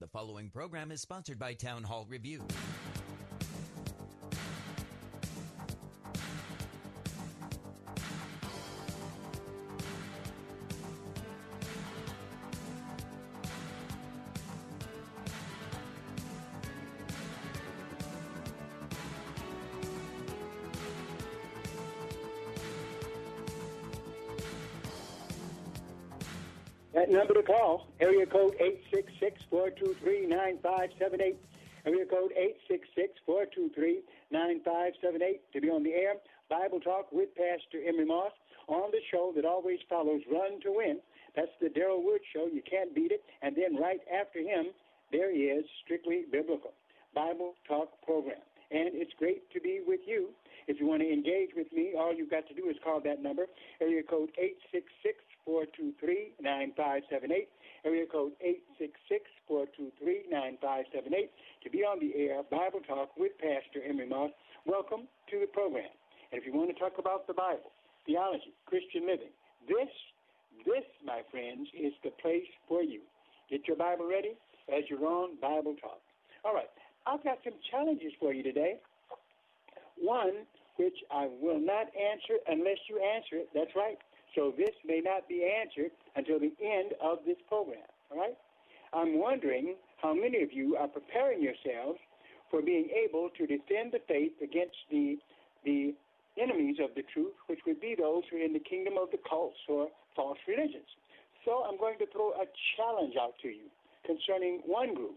The following program is sponsored by Town Hall Review. That number to call, area code 866-423-9578, area code 866-423-9578, to be on the air, Bible Talk with Pastor Emery Moss, on the show that always follows Run to Win. That's the Daryl Wood Show. You can't beat it. And then right after him, there is Strictly Biblical, Bible Talk program. And it's great to be with you. If you want to engage with me, all you've got to do is call that number, area code 866-423-9578, area code 866-423-9578, to be on the air, Bible Talk with Pastor Emery Moss. Welcome to the program. And if you want to talk about the Bible, theology, Christian living, this, my friends, is the place for you. Get your Bible ready as you're on Bible Talk. All right, I've got some challenges for you today. One, which I will not answer unless you answer it. That's right. So this may not be answered until the end of this program, all right? I'm wondering how many of you are preparing yourselves for being able to defend the faith against the enemies of the truth, which would be those who are in the kingdom of the cults or false religions. So I'm going to throw a challenge out to you concerning one group.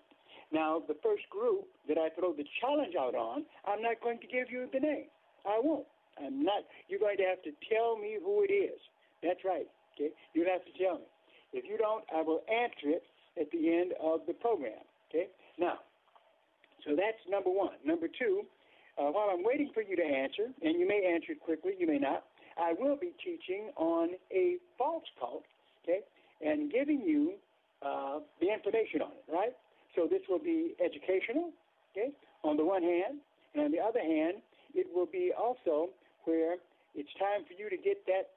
Now, the first group that I throw the challenge out on, I'm not going to give you the name. I won't. I'm not. You're going to have to tell me who it is. That's right. Okay? You'll have to tell me. If you don't, I will answer it at the end of the program. Okay? Now, so that's number one. Number two, while I'm waiting for you to answer, and you may answer it quickly, you may not, I will be teaching on a false cult, okay, and giving you the information on it, right? So this will be educational, okay, on the one hand, and on the other hand, it will be also where it's time for you to get that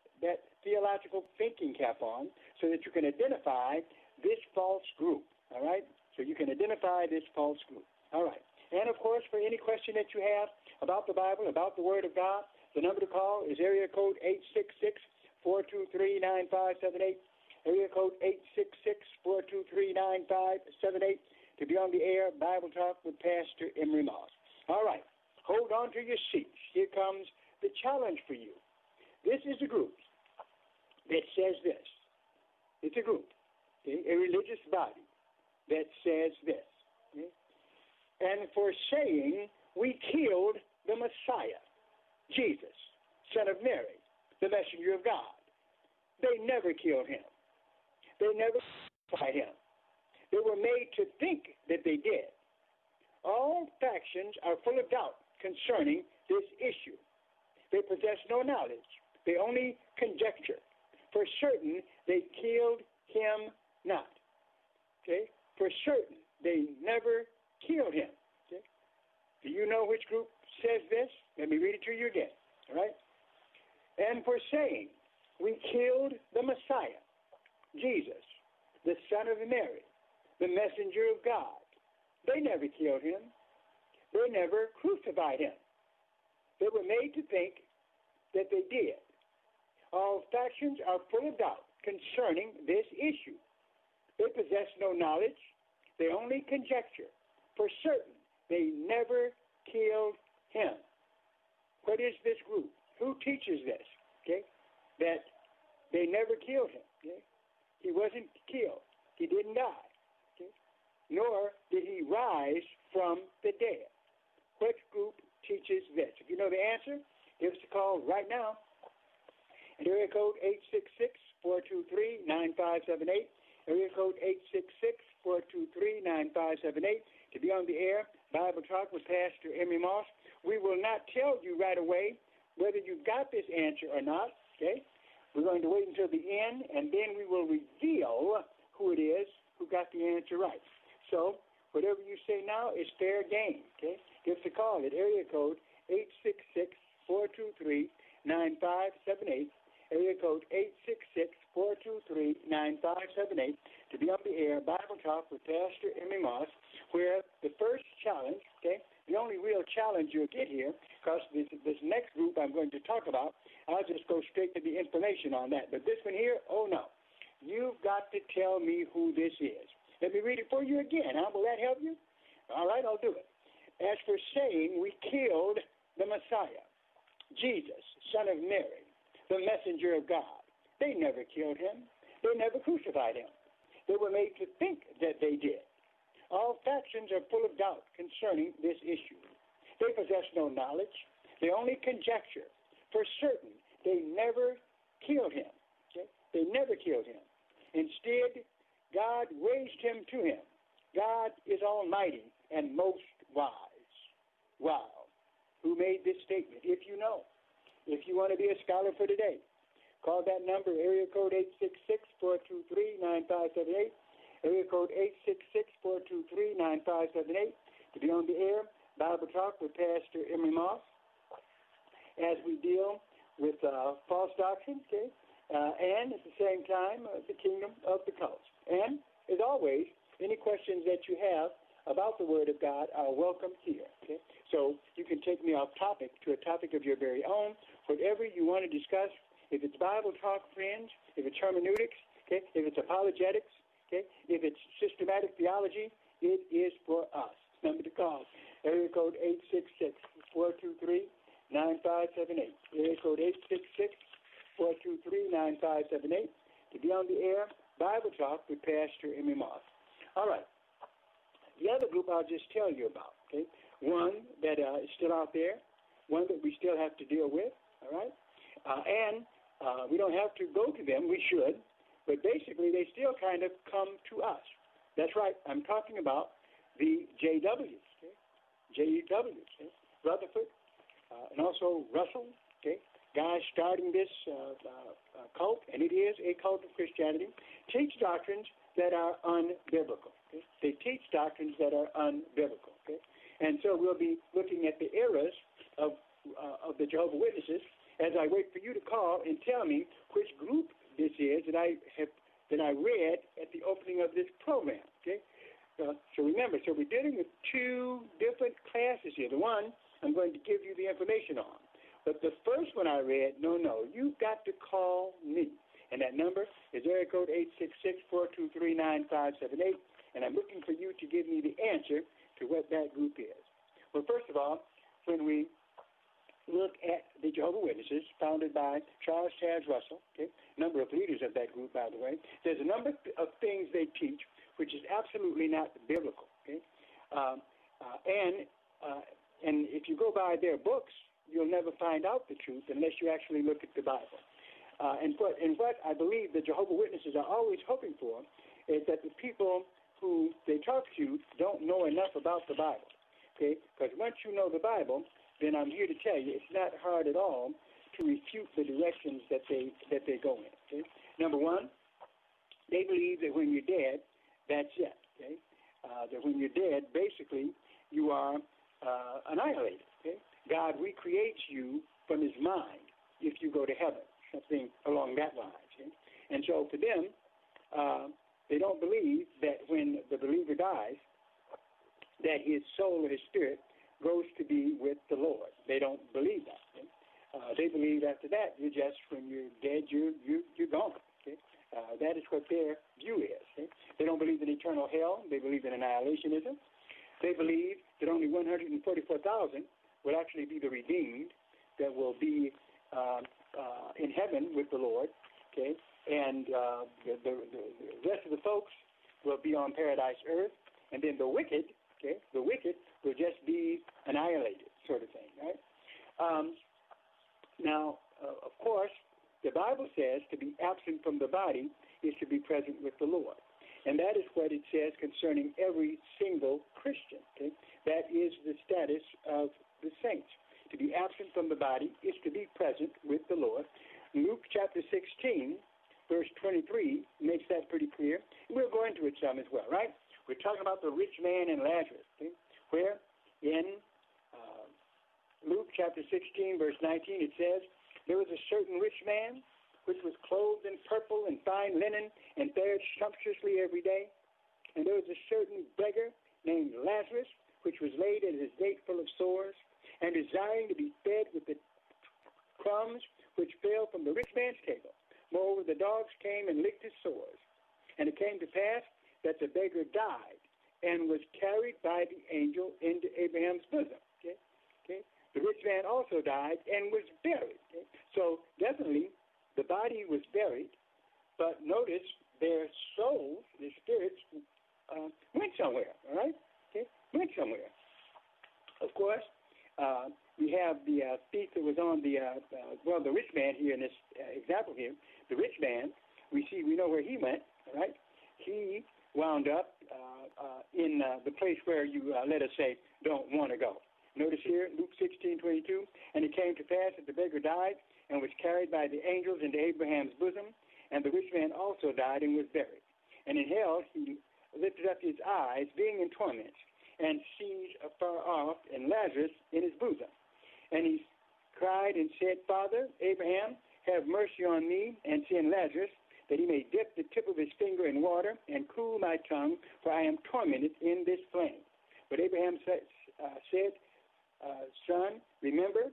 theological thinking cap on so that you can identify this false group, all right? So you can identify this false group, all right? And, of course, for any question that you have about the Bible, about the Word of God, the number to call is area code 866-423-9578, area code 866-423-9578, to be on the air, Bible Talk with Pastor Emery Moss. All right, hold on to your seats. Here comes the challenge for you. This is a group that says this. It's a group, okay, a religious body that says this. Okay? And for saying we killed the Messiah, Jesus, son of Mary, the messenger of God. They never killed him. They never crucified him. They were made to think that they did. All factions are full of doubt concerning this issue. They possess no knowledge. They only conjecture. For certain, they killed him not. Okay? for certain they never killed him. Okay? Do you know which group says this? Let me read it to you again. All right? And for saying, we killed the Messiah, Jesus, the son of Mary, the messenger of God. They never killed him. They never crucified him. They were made to think that they did. All factions are full of doubt concerning this issue. They possess no knowledge. They only conjecture. For certain, they never killed him. What is this group? Who teaches this? Okay, that they never killed him. Okay? He wasn't killed. He didn't die. Okay? Nor did he rise from the dead. What group teaches this? If you know the answer, give us a call right now. Area code 866-423-9578. Area code 866-423-9578. To be on the air, Bible Talk with Pastor Emery Moss. We will not tell you right away whether you got this answer or not, okay? We're going to wait until the end, and then we will reveal who it is who got the answer right. So whatever you say now is fair game, okay? Give us a call at area code 866-423-9578. Area code 866-423-9578 to be on the air, Bible Talk with Pastor Emery Moss, where the first challenge, okay, the only real challenge you'll get here, because this next group I'm going to talk about, I'll just go straight to the information on that. But this one here, oh no, you've got to tell me who this is. Let me read it for you again, huh? Will that help you? All right, I'll do it. As for saying we killed the Messiah, Jesus, son of Mary, the messenger of God. They never killed him. They never crucified him. They were made to think that they did. All factions are full of doubt concerning this issue. They possess no knowledge. They only conjecture. For certain, they never killed him. Okay? They never killed him. Instead, God raised him to him. God is almighty and most wise. Wow. Who made this statement? If you know. If you want to be a scholar for today, call that number, area code 866-423-9578, area code 866-423-9578, to be on the air, Bible Talk with Pastor Emery Moss, as we deal with false doctrines, okay, and at the same time, the kingdom of the cults. And, as always, any questions that you have about the Word of God are welcome here. Okay? So you can take me off topic to a topic of your very own, whatever you want to discuss. If it's Bible talk, friends, if it's hermeneutics, okay, if it's apologetics, okay, if it's systematic theology, it is for us. Number to call, area code 866-423-9578. Area code 866-423-9578 to be on the air, Bible Talk with Pastor Emery Moss. All right. The other group I'll just tell you about, okay? One that is still out there, one that we still have to deal with, all right? And we don't have to go to them. We should. But basically, they still kind of come to us. That's right. I'm talking about the JWs, okay? JEWs, okay? Rutherford, and also Russell, okay? Guys starting this cult, and it is a cult of Christianity, teach doctrines that are unbiblical. Okay? They teach doctrines that are unbiblical. Okay? And so we'll be looking at the errors of the Jehovah's Witnesses as I wait for you to call and tell me which group this is that I read at the opening of this program. Okay? So remember, so we're dealing with two different classes here. The one I'm going to give you the information on. But the first one I read, no, you've got to call me. And that number is area code 866-423-9578, and I'm looking for you to give me the answer to what that group is. Well, first of all, when we look at the Jehovah's Witnesses, founded by Charles Taze Russell, okay, number of leaders of that group, by the way, there's a number of things they teach which is absolutely not biblical. Okay? And if you go by their books, you'll never find out the truth unless you actually look at the Bible. And what I believe the Jehovah's Witnesses are always hoping for is that the people who they talk to don't know enough about the Bible, okay? Because once you know the Bible, then I'm here to tell you it's not hard at all to refute the directions that they go in, okay? Number one, they believe that when you're dead, that's it, okay? when you're dead, basically you are annihilated. Okay? God recreates you from his mind if you go to heaven, something along that line. Okay? And so for them, they don't believe that when the believer dies, that his soul and his spirit goes to be with the Lord. They don't believe that. Okay? They believe after that, you're just, when you're dead, you're gone. Okay? That is what their view is. Okay? They don't believe in eternal hell. They believe in annihilationism. They believe that only 144,000 will actually be the redeemed that will be in heaven with the Lord. Okay? And the rest of the folks will be on paradise earth. And then the wicked, okay, the wicked will just be annihilated, sort of thing, right? Now, of course, the Bible says to be absent from the body is to be present with the Lord. And that is what it says concerning every single Christian. Okay? That is the status of the saints. To be absent from the body is to be present with the Lord. Luke chapter 16, verse 23 makes that pretty clear. We'll go into it some as well, right? We're talking about the rich man and Lazarus, okay? Where in Luke chapter 16, verse 19, it says, "There was a certain rich man which was clothed in purple and fine linen and fared sumptuously every day. And there was a certain beggar named Lazarus which was laid at his gate full of sores and desiring to be fed with the crumbs which fell from the rich man's table. Moreover, the dogs came and licked his sores. And it came to pass that the beggar died and was carried by the angel into Abraham's bosom." Okay? Okay? The rich man also died and was buried. Okay? So definitely the body was buried, but notice their souls, their spirits, went somewhere, all right? Okay? Went somewhere. Of course, we have the thief that was on the, the rich man here in this example here. The rich man, we know where he went, all right? He wound up in the place where you, let us say, don't want to go. Notice here, Luke 16:22, "And it came to pass that the beggar died and was carried by the angels into Abraham's bosom, and the rich man also died and was buried. And in hell he lifted up his eyes, being in torments, and sees afar off and Lazarus in his bosom. And he cried and said, Father, Abraham, have mercy on me, and send Lazarus, that he may dip the tip of his finger in water and cool my tongue, for I am tormented in this flame. But Abraham said, Son, remember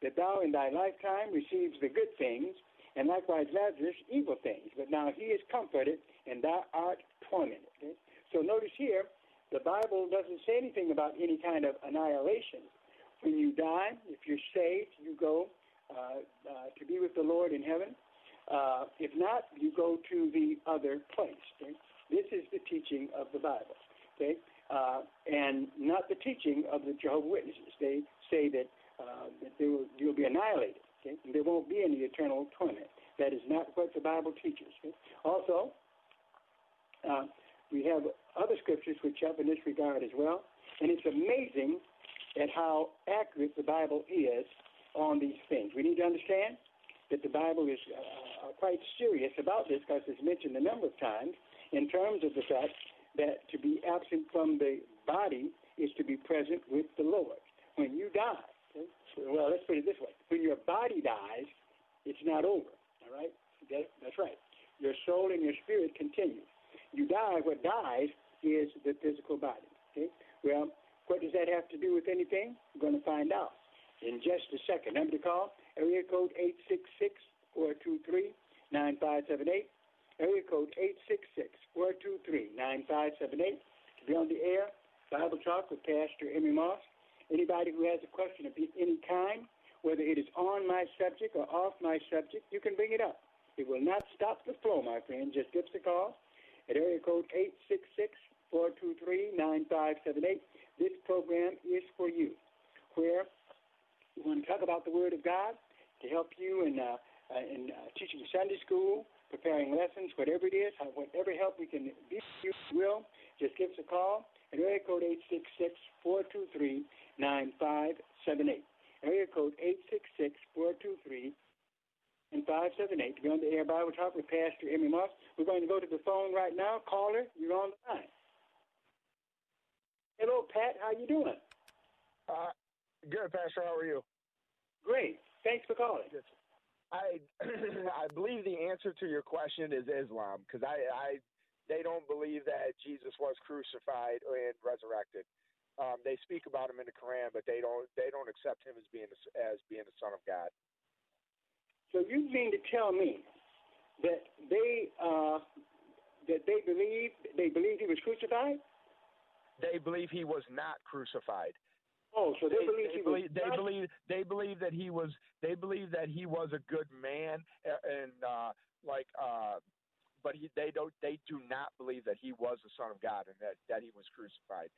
that thou in thy lifetime receives the good things, and likewise Lazarus evil things. But now he is comforted, and thou art tormented." Okay? So notice here, the Bible doesn't say anything about any kind of annihilation. When you die, if you're saved, you go to be with the Lord in heaven. If not, you go to the other place. Okay? This is the teaching of the Bible. Okay? And not the teaching of the Jehovah's Witnesses. They say that, you'll be annihilated. Okay? And there won't be any eternal torment. That is not what the Bible teaches. Okay? Also, we have other scriptures which help in this regard as well. And it's amazing at how accurate the Bible is on these things. We need to understand that the Bible is quite serious about this, because it's mentioned a number of times in terms of the fact that to be absent from the body is to be present with the Lord. When you die, okay? Well, let's put it this way. When your body dies, it's not over, all right? That's right. Your soul and your spirit continue. You die, what dies is the physical body, okay? Well, what does that have to do with anything? We're going to find out in just a second. Number to call, area code 866-423-9578. Area code 866-423-9578. To be on the air, Bible Talk with Pastor Emery Moss. Anybody who has a question of any kind, whether it is on my subject or off my subject, you can bring it up. It will not stop the flow, my friend. Just give us a call at area code 866-423-9578. This program is for you, where we want to talk about the Word of God to help you in teaching Sunday school, preparing lessons, whatever it is, whatever help we can be with you will. Just give us a call at area code 866-423-9578. Area code 866-423-9578. To be on the air, Bible Talk with Pastor Emery Moss. We're going to go to the phone right now. Caller, you're on the line. Pat. How you doing? Good, Pastor. How are you? Great. Thanks for calling. Yes. I believe the answer to your question is Islam, because they don't believe that Jesus was crucified and resurrected. They speak about him in the Quran, but they don't accept him as being the Son of God. So you mean to tell me that they believe he was crucified? They believe he was not crucified. Oh, so they believe that he was a good man, but they do not believe that he was the Son of God and that he was crucified.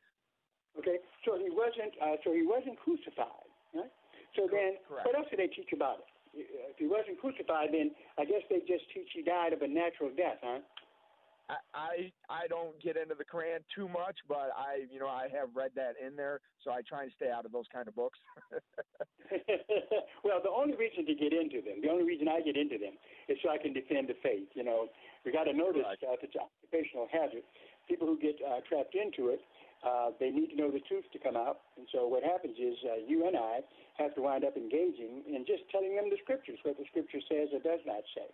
Okay, so he wasn't. So he wasn't crucified. Right? So then, correct. What else do they teach about it? If he wasn't crucified, then I guess they just teach he died of a natural death, huh? I don't get into the Quran too much, but I have read that in there, so I try and stay out of those kind of books. Well, the only reason I get into them is so I can defend the faith. You know, we got to notice that it's an occupational hazard. People who get trapped into it, they need to know the truth to come out. And so what happens is you and I have to wind up engaging in just telling them the scriptures, what the scripture says or does not say.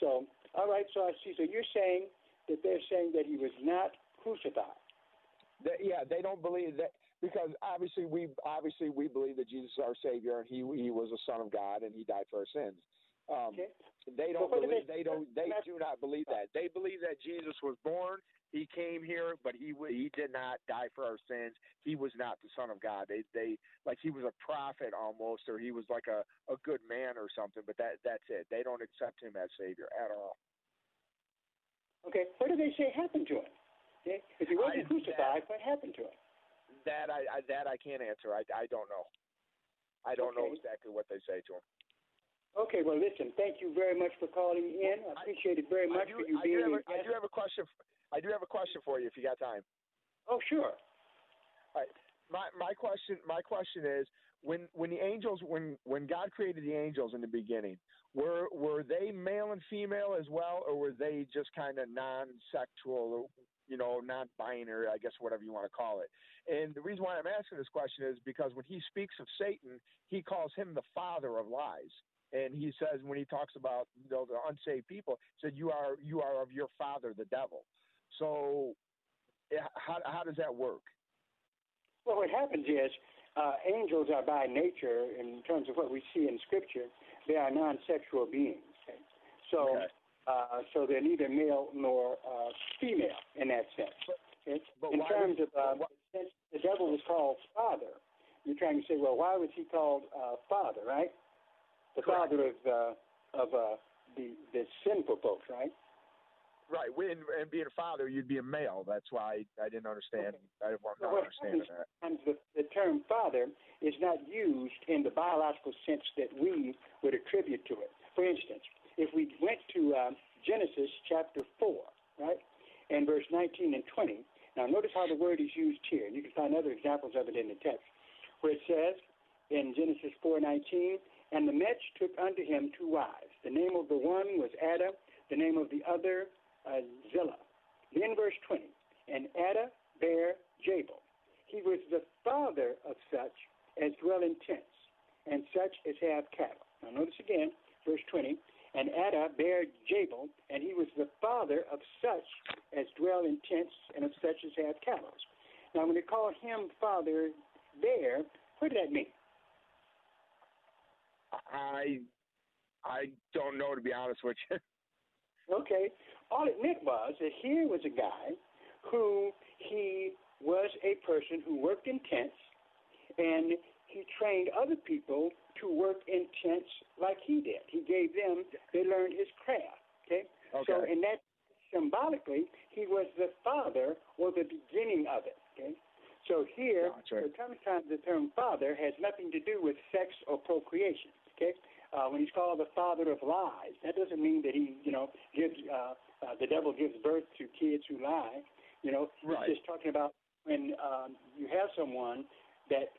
So, all right, so I see. So you're saying that they're saying that he was not crucified. Yeah, they don't believe that, because obviously we believe that Jesus is our Savior and he was the Son of God and he died for our sins. Okay. They do not believe that. They believe that Jesus was born, he came here, but he did not die for our sins. He was not the Son of God. They like he was a prophet almost, or he was like a good man or something. But that's it. They don't accept him as Savior at all. Okay, what do they say happened to him? Okay? If he wasn't crucified, what happened to him? That I can't answer. I don't know. I don't know exactly what they say to him. Okay, well, listen, thank you very much for calling in. I appreciate it very much for you being here. I do have a question for you if you got time. Oh, sure. All right. My question is, when the angels when God created the angels in the beginning, were they male and female as well, or were they just kind of non-sexual, non-binary, I guess, whatever you want to call it? And the reason why I'm asking this question is because when he speaks of Satan, he calls him the father of lies. And he says, when he talks about the unsaved people, he said, you are of your father, the devil. So how does that work? Well, what happens is angels are by nature, in terms of what we see in Scripture, they are non-sexual beings. Okay? So they're neither male nor female in that sense. Okay? But in terms of since the devil was called father, you're trying to say, well, why was he called father, right? The correct. Father of the sinful folks, right? Right. And being a father, you'd be a male. That's why I didn't understand. Okay. I didn't want to understand that. Sometimes the term father is not used in the biological sense that we would attribute to it. For instance, if we went to Genesis chapter 4, right, and verse 19 and 20, now notice how the word is used here. You can find other examples of it in the text, where it says in Genesis 4:19, and the Lamech took unto him two wives. The name of the one was Ada, the name of the other Zillah. Then verse 20, and Ada bare Jabal. He was the father of such as dwell in tents, and such as have cattle. Now notice again, verse 20, and Ada bare Jabal, and he was the father of such as dwell in tents, and of such as have cattle. Now when they call him father there, what did that mean? I don't know, to be honest with you. Okay. All it meant was that here was a guy who he was a person who worked in tents, and he trained other people to work in tents like he did. He gave them, they learned his craft. Okay? So in that, symbolically, he was the father or the beginning of it. Okay? So here, sometimes the term father has nothing to do with sex or procreation. Okay, when he's called the father of lies, that doesn't mean that he, gives the devil gives birth to kids who lie. Right. He's just talking about when you have someone that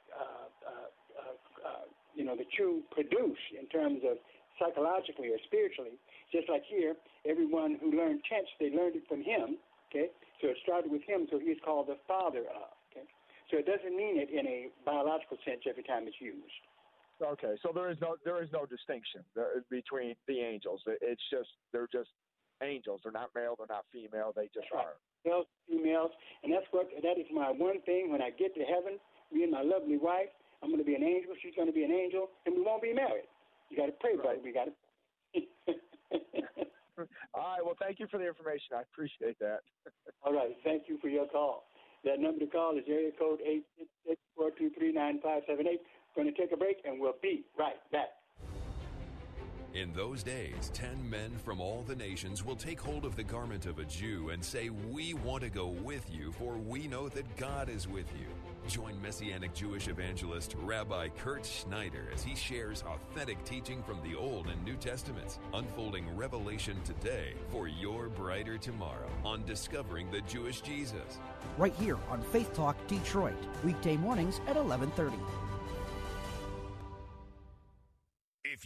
that you produce in terms of psychologically or spiritually. Just like here, everyone who learned tense, they learned it from him. Okay, So it started with him, so he's called the father of. Okay? So it doesn't mean it in a biological sense every time it's used. Okay, so there is no distinction between the angels. It's just they're just angels. They're not male. They're not female. They just are. Males, females, and that is my one thing. When I get to heaven, me and my lovely wife, I'm going to be an angel. She's going to be an angel, and we won't be married. You got to pray, buddy. We got to. All right. Well, thank you for the information. I appreciate that. All right. Thank you for your call. That number to call is area code 866-423-9578. Going to take a break, and we'll be right back. In those days, 10 men from all the nations will take hold of the garment of a Jew and say, "We want to go with you, for we know that God is with you." Join Messianic Jewish evangelist Rabbi Kurt Schneider as he shares authentic teaching from the Old and New Testaments, unfolding revelation today for your brighter tomorrow on Discovering the Jewish Jesus. Right here on Faith Talk Detroit, weekday mornings at 11:30. If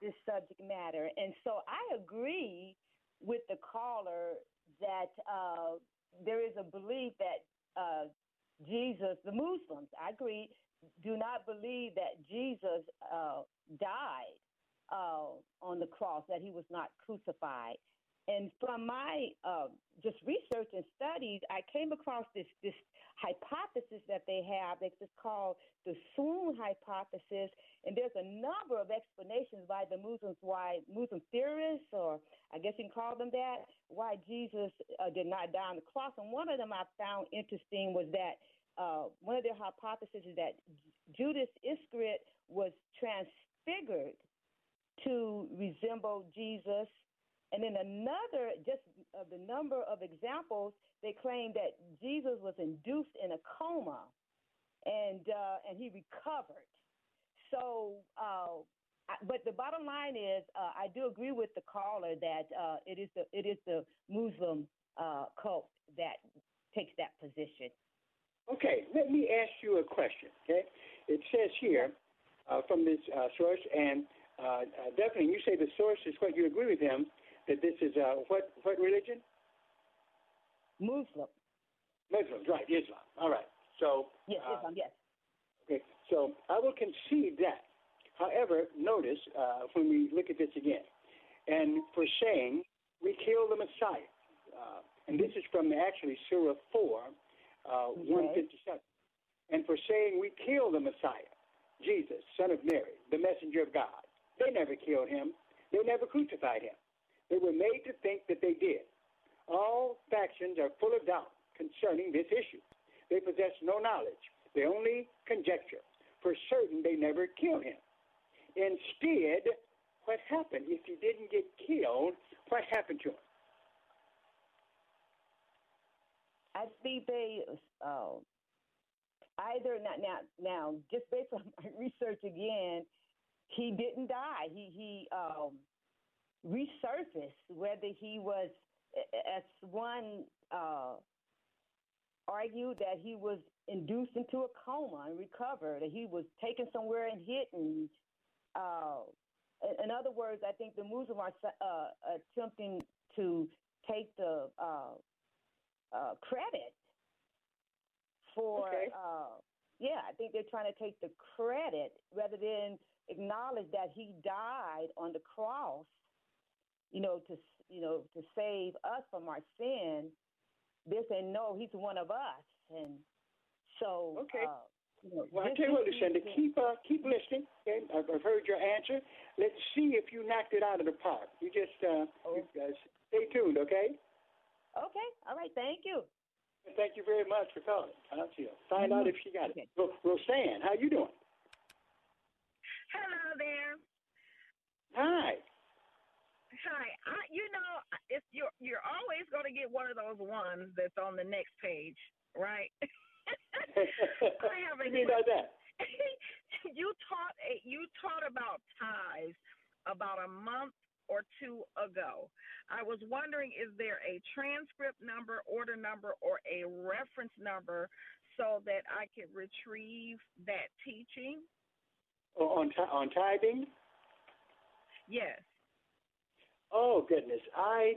this subject matter. And so I agree with the caller that there is a belief that Jesus, the Muslims, I agree, do not believe that Jesus died on the cross, that he was not crucified. And from my just research and studies, I came across this hypothesis that they have. It's called the Soon hypothesis. And there's a number of explanations by the Muslims, why Muslim theorists, or I guess you can call them that, why Jesus did not die on the cross. And one of them I found interesting was that one of their hypotheses is that Judas Iscariot was transfigured to resemble Jesus. And then another, just of the number of examples, they claim that Jesus was induced in a coma, and he recovered. So, but the bottom line is, I do agree with the caller that it is the Muslim cult that takes that position. Okay, let me ask you a question. Okay, it says here from this source, and definitely you say the source is what you agree with him. That this is what religion? Muslim, right? Islam. All right. So yes, Islam. Yes. Okay. So I will concede that. However, notice when we look at this again, and for saying we kill the Messiah, and this is from actually Surah 4, 157, and for saying we kill the Messiah, Jesus, son of Mary, the messenger of God. They never killed him. They never crucified him. They were made to think that they did. All factions are full of doubt concerning this issue. They possess no knowledge. They only conjecture. For certain, they never killed him. Instead, what happened? If he didn't get killed, what happened to him? I think they either now just based on my research again, he didn't die. He resurfaced, whether he was, as one argued, that he was induced into a coma and recovered, and he was taken somewhere and hidden. In other words, I think the Muslims are attempting to take the credit for, I think they're trying to take the credit rather than acknowledge that he died on the cross. To save us from our sin. They're saying, no, he's one of us. And so, well, I tell you what, Lucinda, keep listening. Okay? I've heard your answer. Let's see if you knocked it out of the park. You just stay tuned, okay? Okay. All right. Thank you. Thank you very much for calling. I'll see you. Find out if she got it. Roseanne, how you doing? Hello there. Hi. Hi, if you're always going to get one of those ones that's on the next page, right? I have a question. You taught about tithes about a month or two ago. I was wondering, is there a transcript number, order number, or a reference number so that I could retrieve that teaching? On tithing? Yes. Oh, goodness. I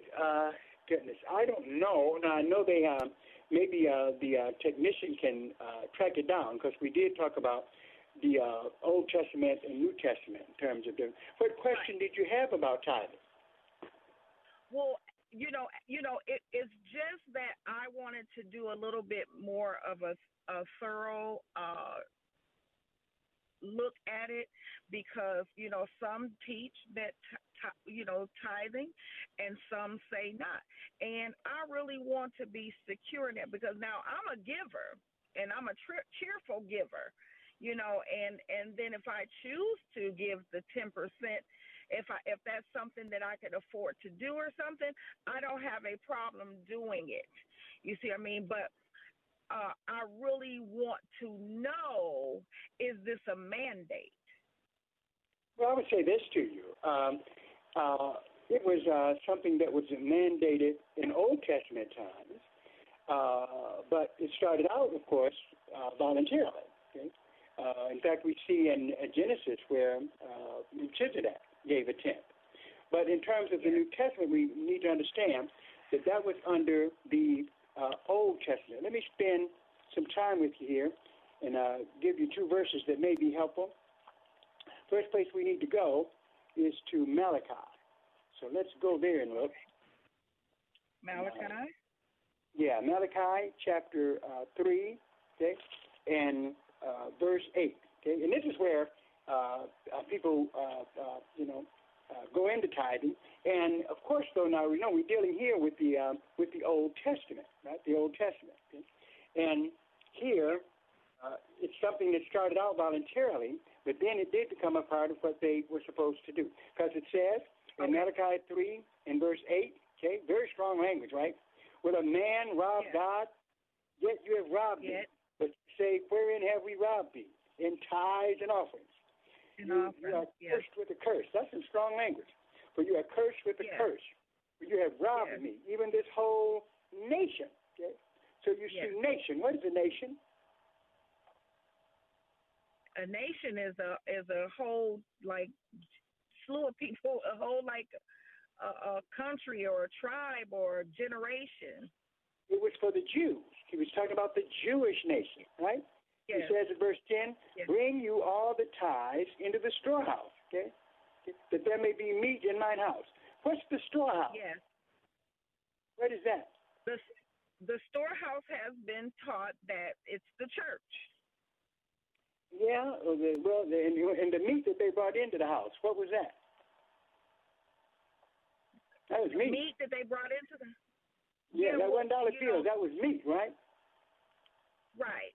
don't know. Now, I know they maybe the technician can track it down, because we did talk about the Old Testament and New Testament in terms of them. What question did you have about tithing? Well, it's just that I wanted to do a little bit more of a thorough look at it, because some teach that tithing and some say not, and I really want to be secure in it, because now I'm a giver, and I'm a cheerful giver, and then if I choose to give the 10%, if that's something that I could afford to do or something, I don't have a problem doing it, you see what I mean? But I really want to know, is this a mandate? Well, I would say this to you. It was something that was mandated in Old Testament times, but it started out, of course, voluntarily. Okay? In fact, we see in Genesis where Melchizedek gave a tenth. But in terms of the New Testament, we need to understand that that was under the Old Testament. Let me spend some time with you here and give you two verses that may be helpful. First place we need to go is to Malachi. So let's go there and look. Malachi? Yeah, Malachi chapter 3, okay, and verse 8, okay. And this is where people, go into tithing. And, of course, though, now we know we're dealing here with the Old Testament, right, the Old Testament. Okay? And here it's something that started out voluntarily, but then it did become a part of what they were supposed to do. Because it says in Malachi 3 and verse 8, okay, very strong language, right? Will a man rob God? Yet you have robbed me. But you say, wherein have we robbed thee? In tithes and offerings. You are cursed with a curse. That's in strong language. For you are cursed with a curse. For you have robbed me, even this whole nation. Okay? So you see nation. What is a nation? A nation is a whole, like, slew of people, a whole, like, a country or a tribe or a generation. It was for the Jews. He was talking about the Jewish nation, right? Yes. He says in verse 10, bring you all the tithes into the storehouse, okay, that there may be meat in mine house. What's the storehouse? Yes. What is that? The storehouse has been taught that it's the church. Yeah, well, and the meat that they brought into the house, what was that? That was meat. Meat that they brought into the... Yeah, that $1 bill, that was meat, right? Right.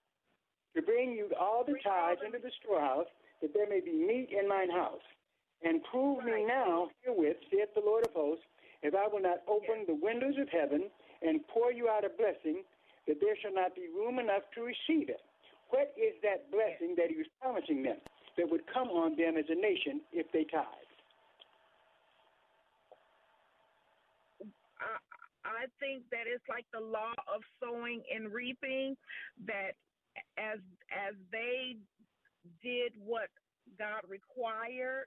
To bring you all the tithes into the storehouse, that there may be meat in mine house. And prove me now herewith, saith the Lord of hosts, if I will not open the windows of heaven and pour you out a blessing, that there shall not be room enough to receive it. What is that blessing that he was promising them that would come on them as a nation if they tithe? I think that it's like the law of sowing and reaping, that as they did what God required,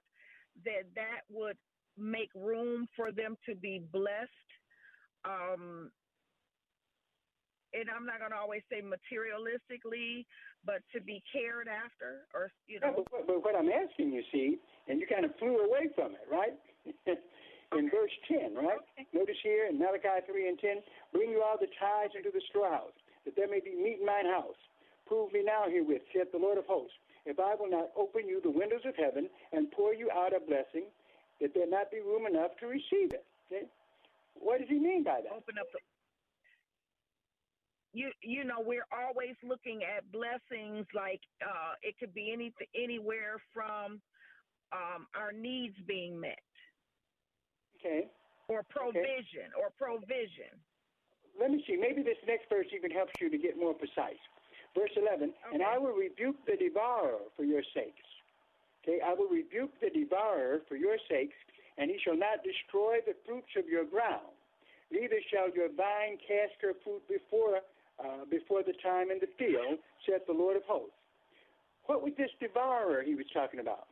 that would make room for them to be blessed. And I'm not going to always say materialistically, but to be cared after, or, you know. No, but what I'm asking, you see, and you kind of flew away from it, right? In verse 10, right? Okay. Notice here in Malachi 3 and 10, bring you all the tithes into the storehouse, that there may be meat in mine house. Prove me now herewith, saith the Lord of hosts, if I will not open you the windows of heaven and pour you out a blessing, that there not be room enough to receive it. Okay? What does he mean by that? Open up the... You know, we're always looking at blessings like it could be anywhere from our needs being met. Okay. Or provision, okay. Let me see. Maybe this next verse even helps you to get more precise. Verse 11, and I will rebuke the devourer for your sakes. Okay, I will rebuke the devourer for your sakes, and he shall not destroy the fruits of your ground. Neither shall your vine cast her fruit before the time in the field, saith the Lord of hosts. What was this devourer he was talking about?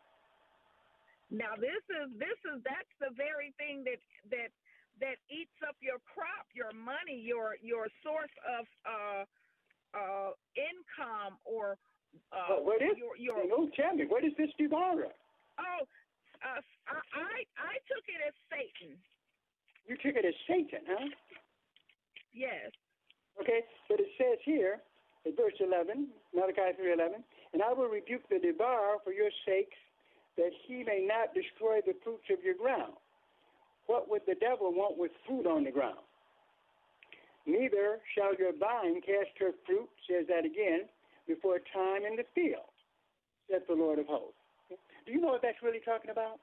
Now this is that's the very thing that eats up your crop, your money, your source of income, or what is your no, tell me, what is this devourer? I took it as Satan. You took it as Satan, huh? Yes. Okay, but it says here at verse 11, Malachi 3:11, and I will rebuke the devourer for your sakes, that he may not destroy the fruits of your ground. What would the devil want with fruit on the ground? Neither shall your vine cast her fruit, says that again, before time in the field, saith the Lord of hosts. Do you know what that's really talking about?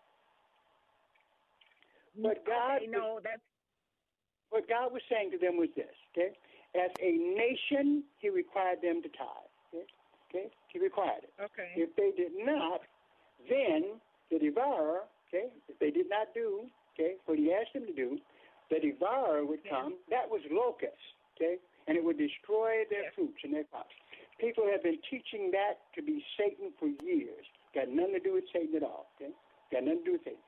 What God was saying to them was this, okay? As a nation, he required them to tithe, okay? He required it. Okay. If they did not, then the devourer, okay, if they did not do, okay, what he asked them to do, the devourer would come. That was locusts, okay, and it would destroy their fruits and their crops. People have been teaching that to be Satan for years. Got nothing to do with Satan at all, okay? Got nothing to do with Satan.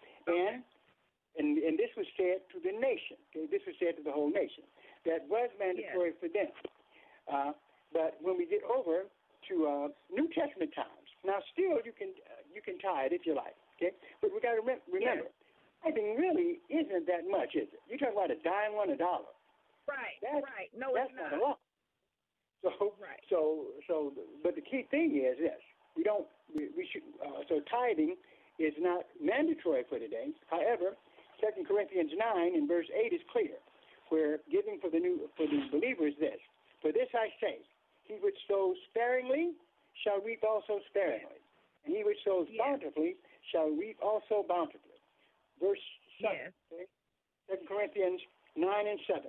And this was said to the nation, okay? This was said to the whole nation. That was mandatory for them. But when we get over to New Testament times, now still you can tithe if you like, okay? But we got to remember, tithing really isn't that much, is it? You're talking about $0.10, $1. Right, right. No, that's it's not. Not allowed. So, right. So, but the key thing is this: we don't. We should. So, tithing is not mandatory for today. However, 2 Corinthians 9 and verse 8 is clear, where giving for the believer is this: for this I say, he which sows sparingly shall reap also sparingly, and he which sows bountifully shall reap also bountifully. Verse 7, 2 Corinthians 9 and 7.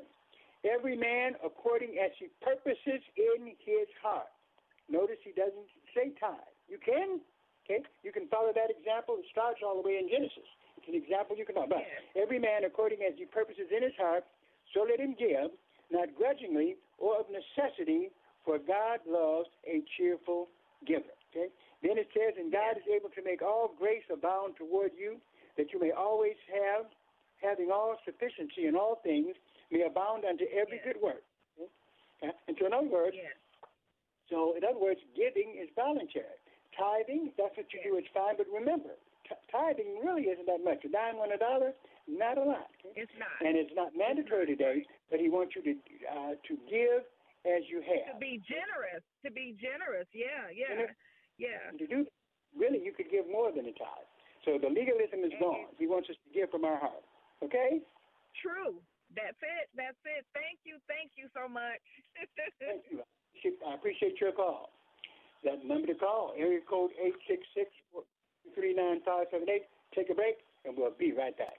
Every man according as he purposes in his heart. Notice he doesn't say tithe. You can, okay? You can follow that example. It starts all the way in Genesis. It's an example you can follow. But every man according as he purposes in his heart, so let him give, not grudgingly or of necessity, for God loves a cheerful giver. Okay? Then it says, and God is able to make all grace abound toward you, that you may always have, having all sufficiency in all things, may abound unto every good work. Okay? And so in other words, giving is voluntary. Tithing, that's what you do, it's fine, but remember, tithing really isn't that much. $0.09 on a dollar, not a lot. Okay? It's not. And it's not mandatory today, but he wants you to give as you have. To be generous, yeah. And to do, really, you could give more than a tithe. So the legalism is gone. He wants us to give from our heart. Okay? True. That's it. Thank you so much. Thank you. I appreciate your call. That number to call, area code 866-339-578. Take a break, and we'll be right back.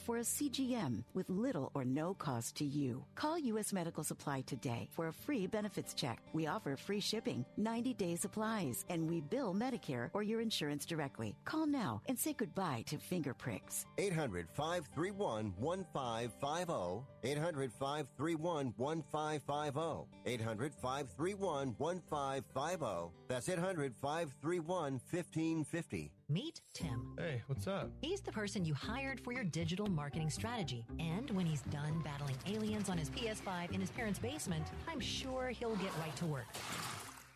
for a CGM with little or no cost to you. Call U.S. Medical Supply today for a free benefits check. We offer free shipping, 90-day supplies, and we bill Medicare or your insurance directly. Call now and say goodbye to finger pricks. 800-531-1550. 800-531-1550. 800-531-1550. That's 800-531-1550. Meet Tim. Hey, what's up? He's the person you hired for your digital marketing strategy. And when he's done battling aliens on his PS5 in his parents' basement, I'm sure he'll get right to work.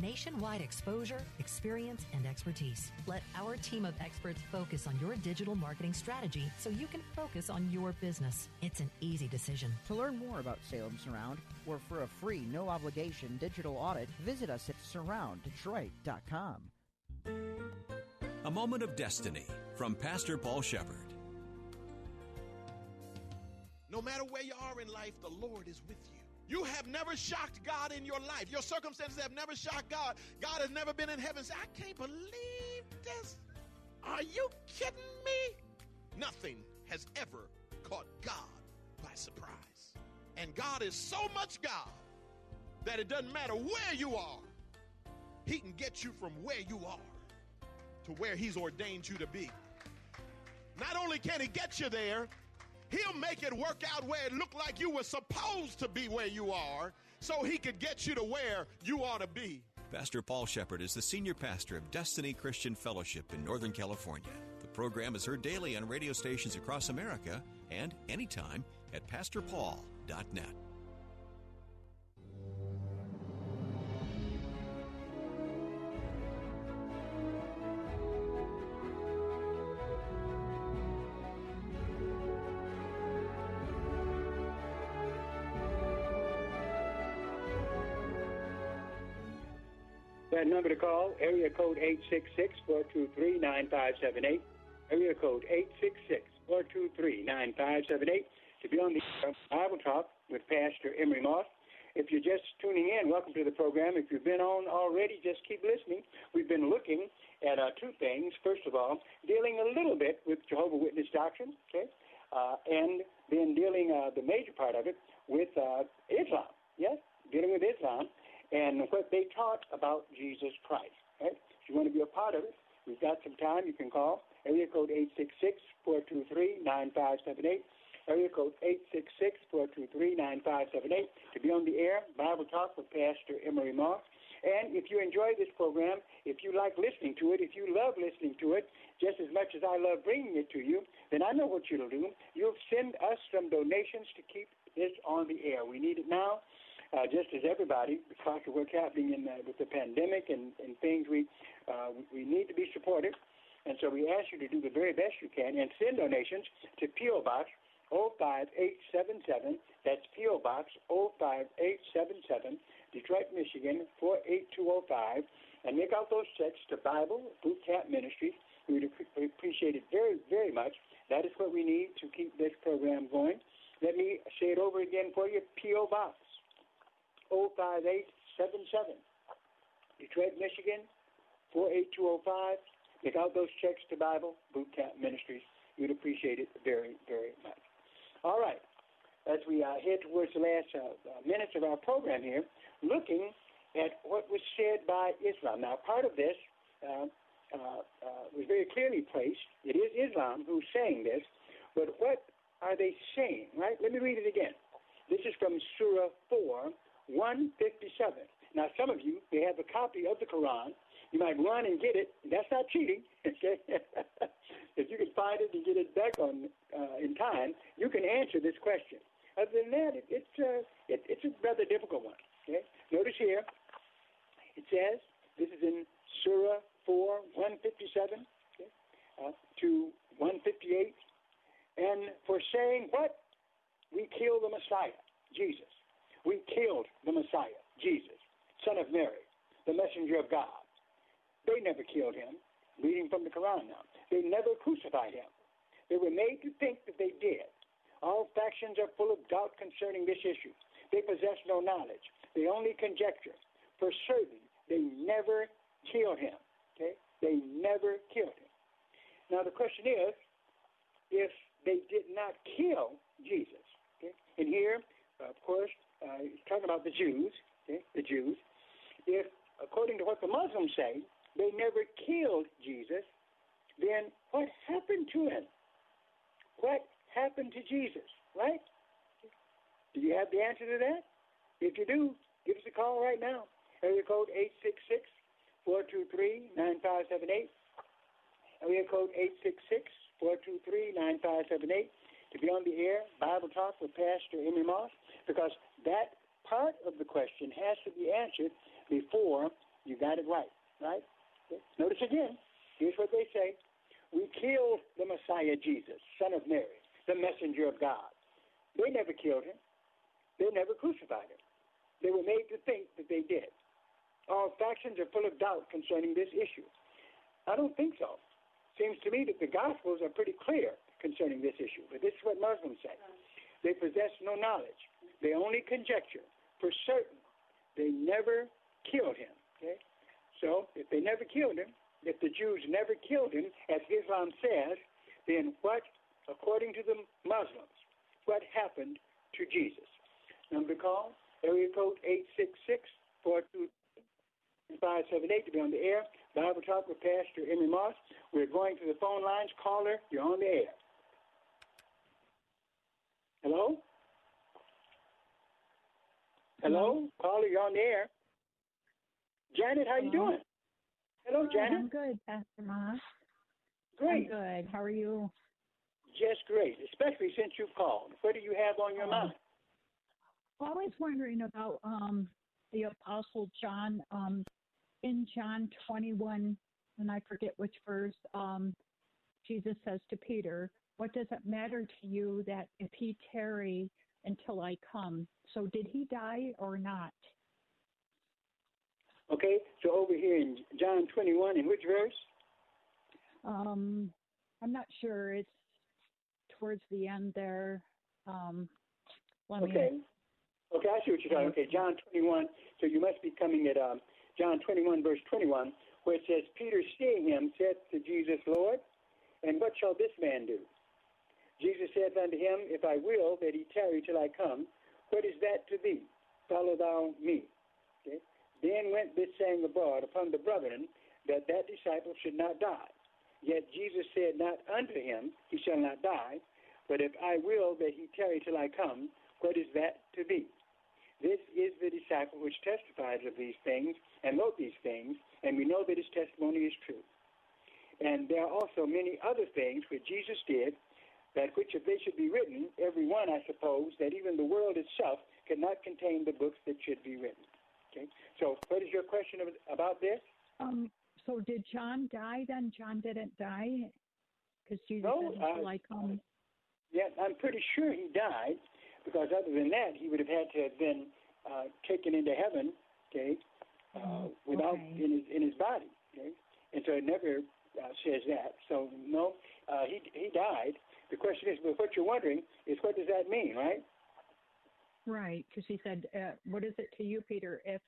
Nationwide exposure, experience, and expertise. Let our team of experts focus on your digital marketing strategy so you can focus on your business. It's an easy decision. To learn more about Salem Surround or for a free, no-obligation digital audit, visit us at surrounddetroit.com. A Moment of Destiny from Pastor Paul Shepherd. No matter where you are in life, the Lord is with you. You have never shocked God in your life. Your circumstances have never shocked God. God has never been in heaven and said, I can't believe this. Are you kidding me? Nothing has ever caught God by surprise. And God is so much God that it doesn't matter where you are. He can get you from where you are to where he's ordained you to be. Not only can he get you there, he'll make it work out where it looked like you were supposed to be where you are so he could get you to where you ought to be. Pastor Paul Shepherd is the senior pastor of Destiny Christian Fellowship in Northern California. The program is heard daily on radio stations across America and anytime at pastorpaul.net. That number to call, area code 866-423-9578, area code 866-423-9578, to be on the Bible Talk with Pastor Emery Moss. If you're just tuning in, welcome to the program. If you've been on already, just keep listening. We've been looking at two things. First of all, dealing a little bit with Jehovah's Witness doctrine, okay, and then dealing the major part of it with Islam, yes, dealing with Islam and what they taught about Jesus Christ, okay. If you want to be a part of it, we've got some time. You can call area code 866-423-9578. Area code 866-423-9578 to be on the air, Bible Talk with Pastor Emery Moss. And if you enjoy this program, if you like listening to it, if you love listening to it just as much as I love bringing it to you, then I know what you'll do. You'll send us some donations to keep this on the air. We need it now, just as everybody, because of what's happening in with the pandemic and things. We need to be supportive. And so we ask you to do the very best you can and send donations to P.O. Box 05877, that's P.O. Box 05877, Detroit, Michigan, 48205, and make out those checks to Bible Boot Camp Ministries. We appreciate it very, very much. That is what we need to keep this program going. Let me say it over again for you, P.O. Box 05877, Detroit, Michigan, 48205. Make out those checks to Bible Boot Camp Ministries. We'd appreciate it very, very much. All right, as we head towards the last minutes of our program here, looking at what was said by Islam. Now, part of this was very clearly placed. It is Islam who's saying this, but what are they saying, right? Let me read it again. This is from Surah 4, 157. Now, some of you may have a copy of the Quran. You might run and get it. That's not cheating, okay? If you can find it and get it back on in time, you can answer this question. Other than that, it's a rather difficult one, okay? Notice here, it says, this is in Surah 4, 157 okay, to 158, and for saying what? We killed the Messiah, Jesus. We killed the Messiah, Jesus, son of Mary, the messenger of God. They never killed him, reading from the Quran now. They never crucified him. They were made to think that they did. All factions are full of doubt concerning this issue. They possess no knowledge. They only conjecture. For certain, they never killed him. Okay? They never killed him. Now, the question is, if they did not kill Jesus, okay? And here, of course, he's talking about the Jews, okay? The Jews. If, according to what the Muslims say, they never killed Jesus, then what happened to him? What happened to Jesus, right? Do you have the answer to that? If you do, give us a call right now. Area code 866-423-9578. Area code 866-423-9578 to be on the air, Bible Talk with Pastor Emery Moss, because that part of the question has to be answered before you got it right, right? Notice again, here's what they say. We killed the Messiah Jesus, son of Mary, the messenger of God. They never killed him. They never crucified him. They were made to think that they did. All factions are full of doubt concerning this issue. I don't think so. Seems to me that the Gospels are pretty clear concerning this issue, but this is what Muslims say. They possess no knowledge. They only conjecture. For certain, they never killed him, okay? So if they never killed him, if the Jews never killed him, as Islam says, then what, according to the Muslims, what happened to Jesus? Number to call, area code 866-423-578 to be on the air. Bible Talk with Pastor Emery Moss. We're going to the phone lines. Caller, you're on the air. Hello? Hello? Caller, you're on the air. Janet, how you doing? Hello, Janet. I'm good, Pastor Moss. Great. I'm good. How are you? Just great, especially since you've called. What do you have on your mind? Always wondering about the Apostle John. In John 21, and I forget which verse, Jesus says to Peter, what does it matter to you that if he tarry until I come? So did he die or not? Okay, so over here in John 21, in which verse? I'm not sure. It's towards the end there. Let me Okay, I see what you're talking about. Okay, John 21. So you must be coming at John 21, verse 21, where it says, Peter, seeing him, said to Jesus, Lord, and what shall this man do? Jesus said unto him, If I will that he tarry till I come, what is that to thee? Follow thou me. Okay? Then went this saying abroad upon the brethren, that that disciple should not die. Yet Jesus said not unto him, He shall not die, but if I will that he tarry till I come, what is that to thee? This is the disciple which testifies of these things, and wrote these things, and we know that his testimony is true. And there are also many other things which Jesus did, that which if they should be written, every one, I suppose, that even the world itself could not contain the books that should be written. Okay? So what is your question about this? So did John die then? John didn't die? Because Jesus was like, yeah, I'm pretty sure he died, because other than that, he would have had to have been taken into heaven, okay, without in his body, okay? And so it never says that. So, no, he died. The question is, what you're wondering is, what does that mean, right? Right, because he said, what is it to you, Peter, if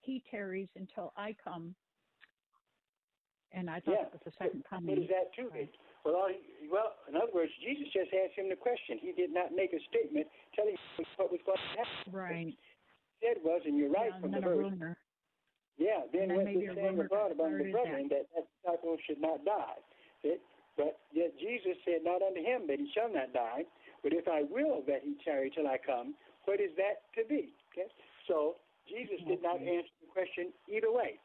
he tarries until I come? And I thought it was the second coming. What is that to thee? Well, in other words, Jesus just asked him the question. He did not make a statement telling him what was going to happen. Right. What he said was, and you're right from the verse. Yeah, then what he said about the brethren, that disciple should not die. Okay? But yet Jesus said not unto him that he shall not die, but if I will that he tarry till I come, what is that to thee? Okay? So Jesus did not answer the question either way.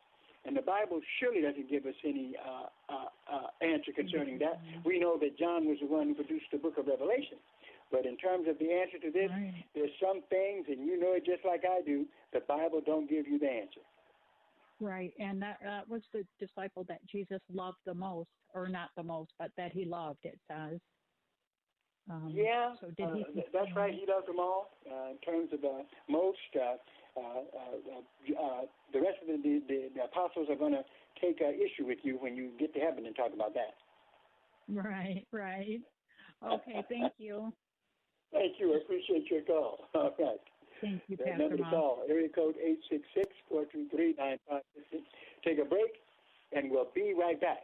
And the Bible surely doesn't give us any answer concerning that. We know that John was the one who produced the book of Revelation. But in terms of the answer to this, there's some things, and you know it just like I do, the Bible don't give you the answer. Right, and that was the disciple that Jesus loved the most, or not the most, but that he loved, it says. So did he that's right, he loved them all in terms of most. The rest of the apostles are going to take issue with you when you get to heaven and talk about that. Right. Okay, thank you. Thank you. I appreciate your call. All right. Thank you, Pastor Mom. Number to call, area code 866-423-9566. Take a break, and we'll be right back.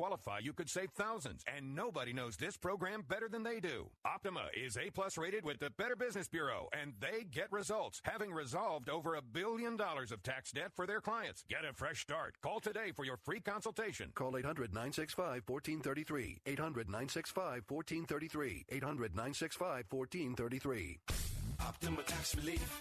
qualify, you could save thousands, and nobody knows this program better than they do. Optima is A+ rated with the Better Business Bureau, and they get results, having resolved over $1 billion of tax debt for their clients. Get a fresh start. Call today for your free consultation. Call 800-965-1433. 800-965-1433. 800-965-1433. Optima Tax Relief.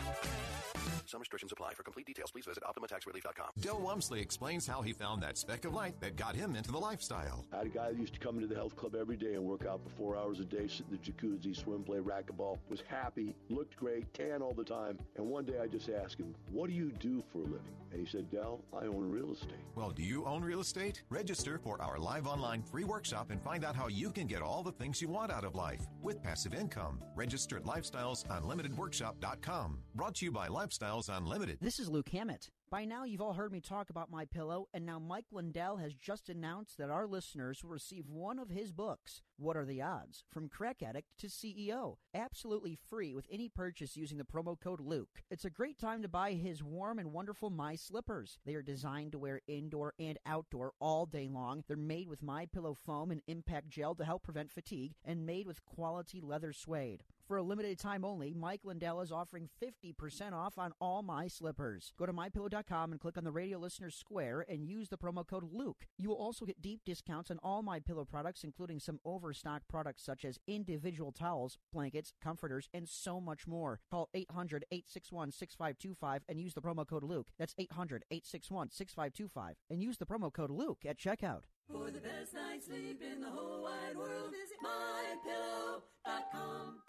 Some restrictions apply. For complete details, please visit OptimaTaxRelief.com. Del Wamsley explains how he found that speck of light that got him into the lifestyle. I had a guy that used to come into the health club every day and work out for 4 hours a day, sit in the jacuzzi, swim, play racquetball, was happy, looked great, tan all the time. And one day I just asked him, what do you do for a living? And he said, Del, I own real estate. Well, do you own real estate? Register for our live online free workshop and find out how you can get all the things you want out of life with passive income. Register at LifestylesUnlimitedWorkshop.com. Brought to you by Lifestyles Unlimited. This is Luke Hammett. By now, you've all heard me talk about MyPillow, and now Mike Lindell has just announced that our listeners will receive one of his books, What Are the Odds? From Crack Addict to CEO, absolutely free with any purchase using the promo code Luke. It's a great time to buy his warm and wonderful My Slippers. They are designed to wear indoor and outdoor all day long. They're made with MyPillow foam and impact gel to help prevent fatigue, and made with quality leather suede. For a limited time only, Mike Lindell is offering 50% off on all My Slippers. Go to MyPillow.com and click on the radio listener square and use the promo code Luke. You will also get deep discounts on all MyPillow products, including some overstock products such as individual towels, blankets, comforters, and so much more. Call 800-861-6525 and use the promo code Luke. That's 800-861-6525 and use the promo code Luke at checkout. For the best night's sleep in the whole wide world, visit MyPillow.com.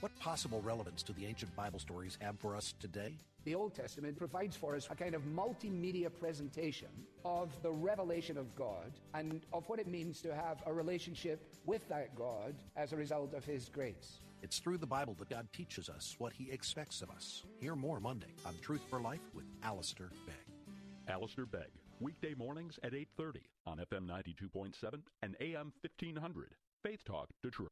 What possible relevance do the ancient Bible stories have for us today? The Old Testament provides for us a kind of multimedia presentation of the revelation of God and of what it means to have a relationship with that God as a result of His grace. It's through the Bible that God teaches us what He expects of us. Hear more Monday on Truth for Life with Alistair Begg. Alistair Begg, weekday mornings at 8:30 on FM 92.7 and AM 1500. Faith Talk Detroit.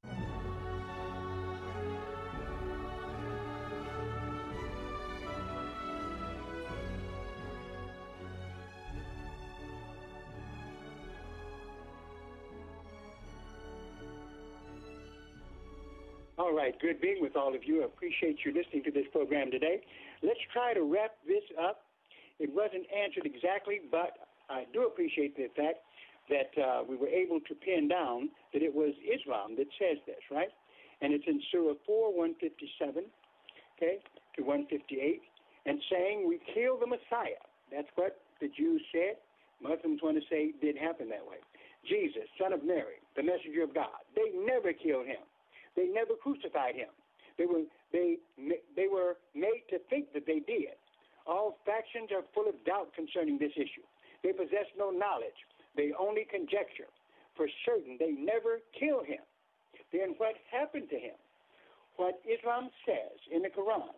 All right, good being with all of you. I appreciate you listening to this program today. Let's try to wrap this up. It wasn't answered exactly, but I do appreciate the fact that we were able to pin down that it was Islam that says this, right? And it's in Surah 4, 157, okay, to 158, and saying we kill the Messiah. That's what the Jews said. Muslims want to say it didn't happen that way. Jesus, son of Mary, the messenger of God, they never killed him. They never crucified him. They were made to think that they did. All factions are full of doubt concerning this issue. They possess no knowledge. They only conjecture. For certain, they never killed him. Then what happened to him? What Islam says in the Quran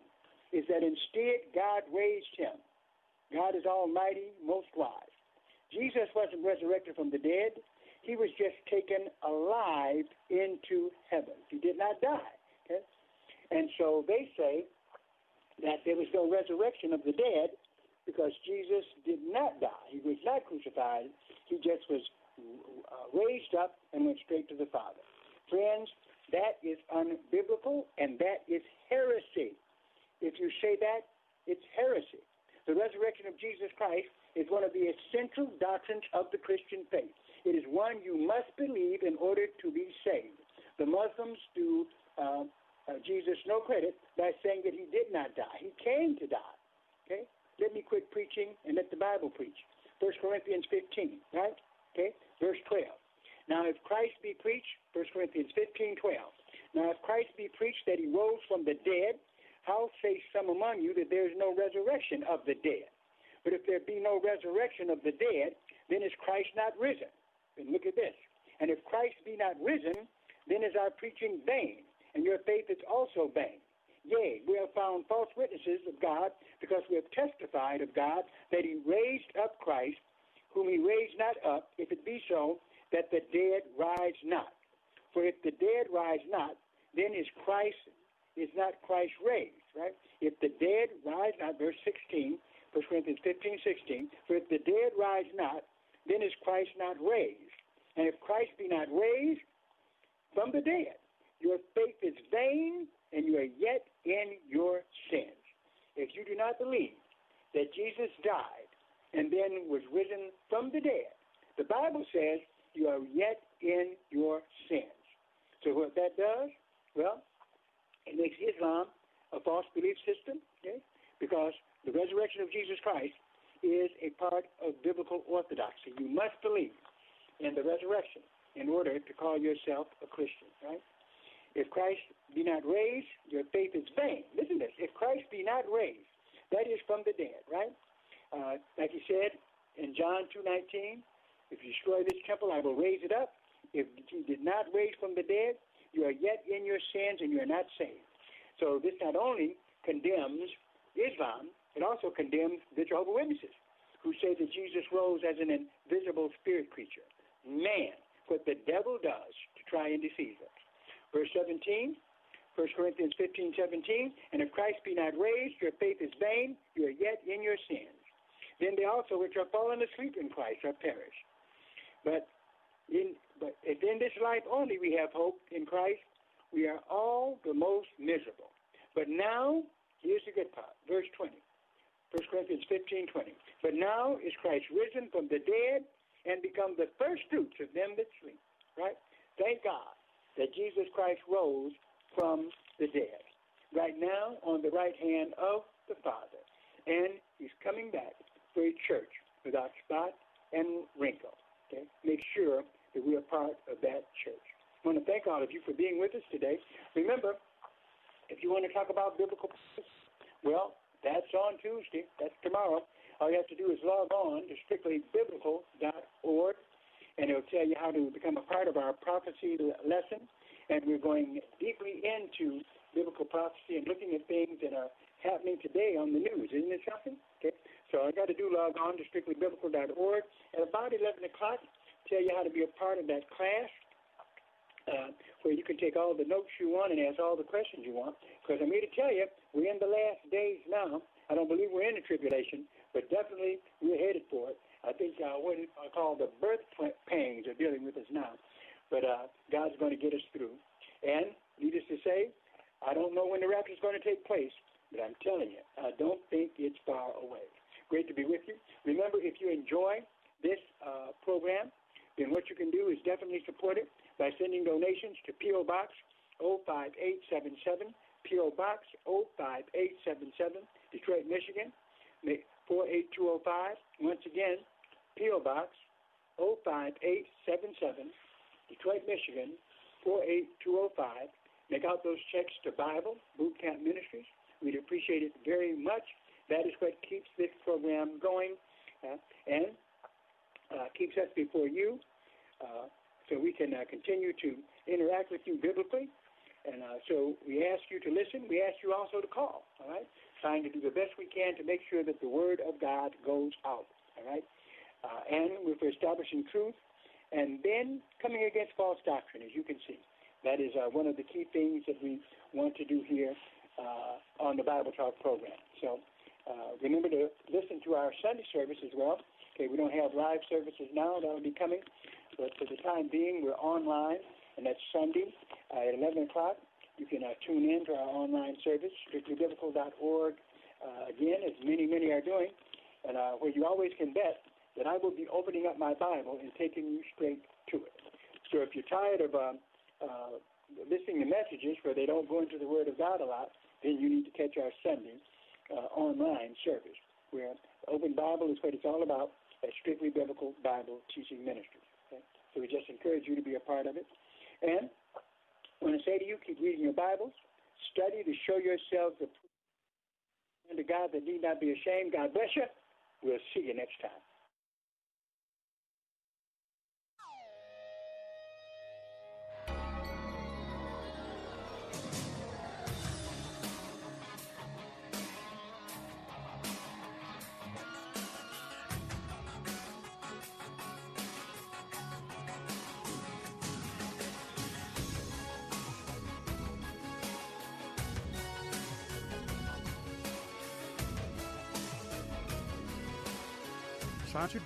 is that instead God raised him. God is almighty, most wise. Jesus wasn't resurrected from the dead. He was just taken alive into heaven. He did not die. Okay? And so they say that there was no resurrection of the dead because Jesus did not die. He was not crucified. He just was raised up and went straight to the Father. Friends, that is unbiblical and that is heresy. If you say that, it's heresy. The resurrection of Jesus Christ is one of the essential doctrines of the Christian faith. It is one you must believe in order to be saved. The Muslims do Jesus no credit by saying that he did not die. He came to die. Okay? Let me quit preaching and let the Bible preach. 1 Corinthians 15, right? Okay? Verse 12. Now, if Christ be preached, 1 Corinthians 15, 12. Now, if Christ be preached that he rose from the dead, how say some among you that there is no resurrection of the dead? But if there be no resurrection of the dead, then is Christ not risen? And look at this. And if Christ be not risen, then is our preaching vain, and your faith is also vain. Yea, we have found false witnesses of God, because we have testified of God that he raised up Christ, whom he raised not up, if it be so, that the dead rise not. For if the dead rise not, then is not Christ raised, right? If the dead rise not, verse 16, 1 Corinthians 15, 16, for if the dead rise not, then is Christ not raised. And if Christ be not raised from the dead, your faith is vain, and you are yet in your sins. If you do not believe that Jesus died and then was risen from the dead, the Bible says you are yet in your sins. So what that does, well, it makes Islam a false belief system, okay? Because the resurrection of Jesus Christ is a part of biblical orthodoxy. You must believe in the resurrection in order to call yourself a Christian, right? If Christ be not raised, your faith is vain. Listen to this. If Christ be not raised, that is from the dead, right? Like he said in John 2:19, if you destroy this temple, I will raise it up. If he did not raise from the dead, you are yet in your sins and you are not saved. So this not only condemns Islam, it also condemns the Jehovah's Witnesses, who say that Jesus rose as an invisible spirit creature. Man, what the devil does to try and deceive us. Verse 17, 1 Corinthians 15, 17, and if Christ be not raised, your faith is vain, you are yet in your sins. Then they also which are fallen asleep in Christ are perished. But if in this life only we have hope in Christ, we are all the most miserable. But now, here's the good part, verse 20. 1 Corinthians 15, 20. But now is Christ risen from the dead and become the first fruits of them that sleep. Right? Thank God that Jesus Christ rose from the dead. Right now on the right hand of the Father. And he's coming back for a church without spot and wrinkle. Okay? Make sure that we are part of that church. I want to thank all of you for being with us today. Remember, You want to talk about biblical practice? Well, that's on Tuesday. That's tomorrow. All you have to do is log on to strictlybiblical.org, and it'll tell you how to become a part of our prophecy lesson. And we're going deeply into biblical prophecy and looking at things that are happening today on the news. Isn't it something? Okay. So all you got to do, log on to strictlybiblical.org. At about 11 o'clock, tell you how to be a part of that class. Where you can take all the notes you want and ask all the questions you want. Because I'm here to tell you, we're in the last days now. I don't believe we're in the tribulation, but definitely we're headed for it. I think what I call the birth pains are dealing with us now. But God's going to get us through. And needless to say, I don't know when the rapture is going to take place, but I'm telling you, I don't think it's far away. Great to be with you. Remember, if you enjoy this program, then what you can do is definitely support it by sending donations to P.O. Box 05877, P.O. Box 05877, Detroit, Michigan, 48205. Once again, P.O. Box 05877, Detroit, Michigan, 48205. Make out those checks to Bible Boot Camp Ministries. We'd appreciate it very much. That is what keeps this program going and keeps us before you. So we can continue to interact with you biblically. And so we ask you to listen. We ask you also to call, all right, trying to do the best we can to make sure that the Word of God goes out, all right, and we're for establishing truth and then coming against false doctrine, as you can see. That is one of the key things that we want to do here on the Bible Talk program. So remember to listen to our Sunday service as well. Okay, we don't have live services now. That will be coming. But for the time being, we're online, and that's Sunday at 11 o'clock. You can tune in to our online service, strictlybiblical.org. Again, as many are doing, and where you always can bet that I will be opening up my Bible and taking you straight to it. So if you're tired of listening to messages where they don't go into the Word of God a lot, then you need to catch our Sunday online service, where Open Bible is what it's all about at Strictly Biblical Bible Teaching Ministry. Okay? So we just encourage you to be a part of it. And I want to say to you, keep reading your Bibles, study to show yourselves the proof unto God that need not be ashamed. God bless you. We'll see you next time. Sponsored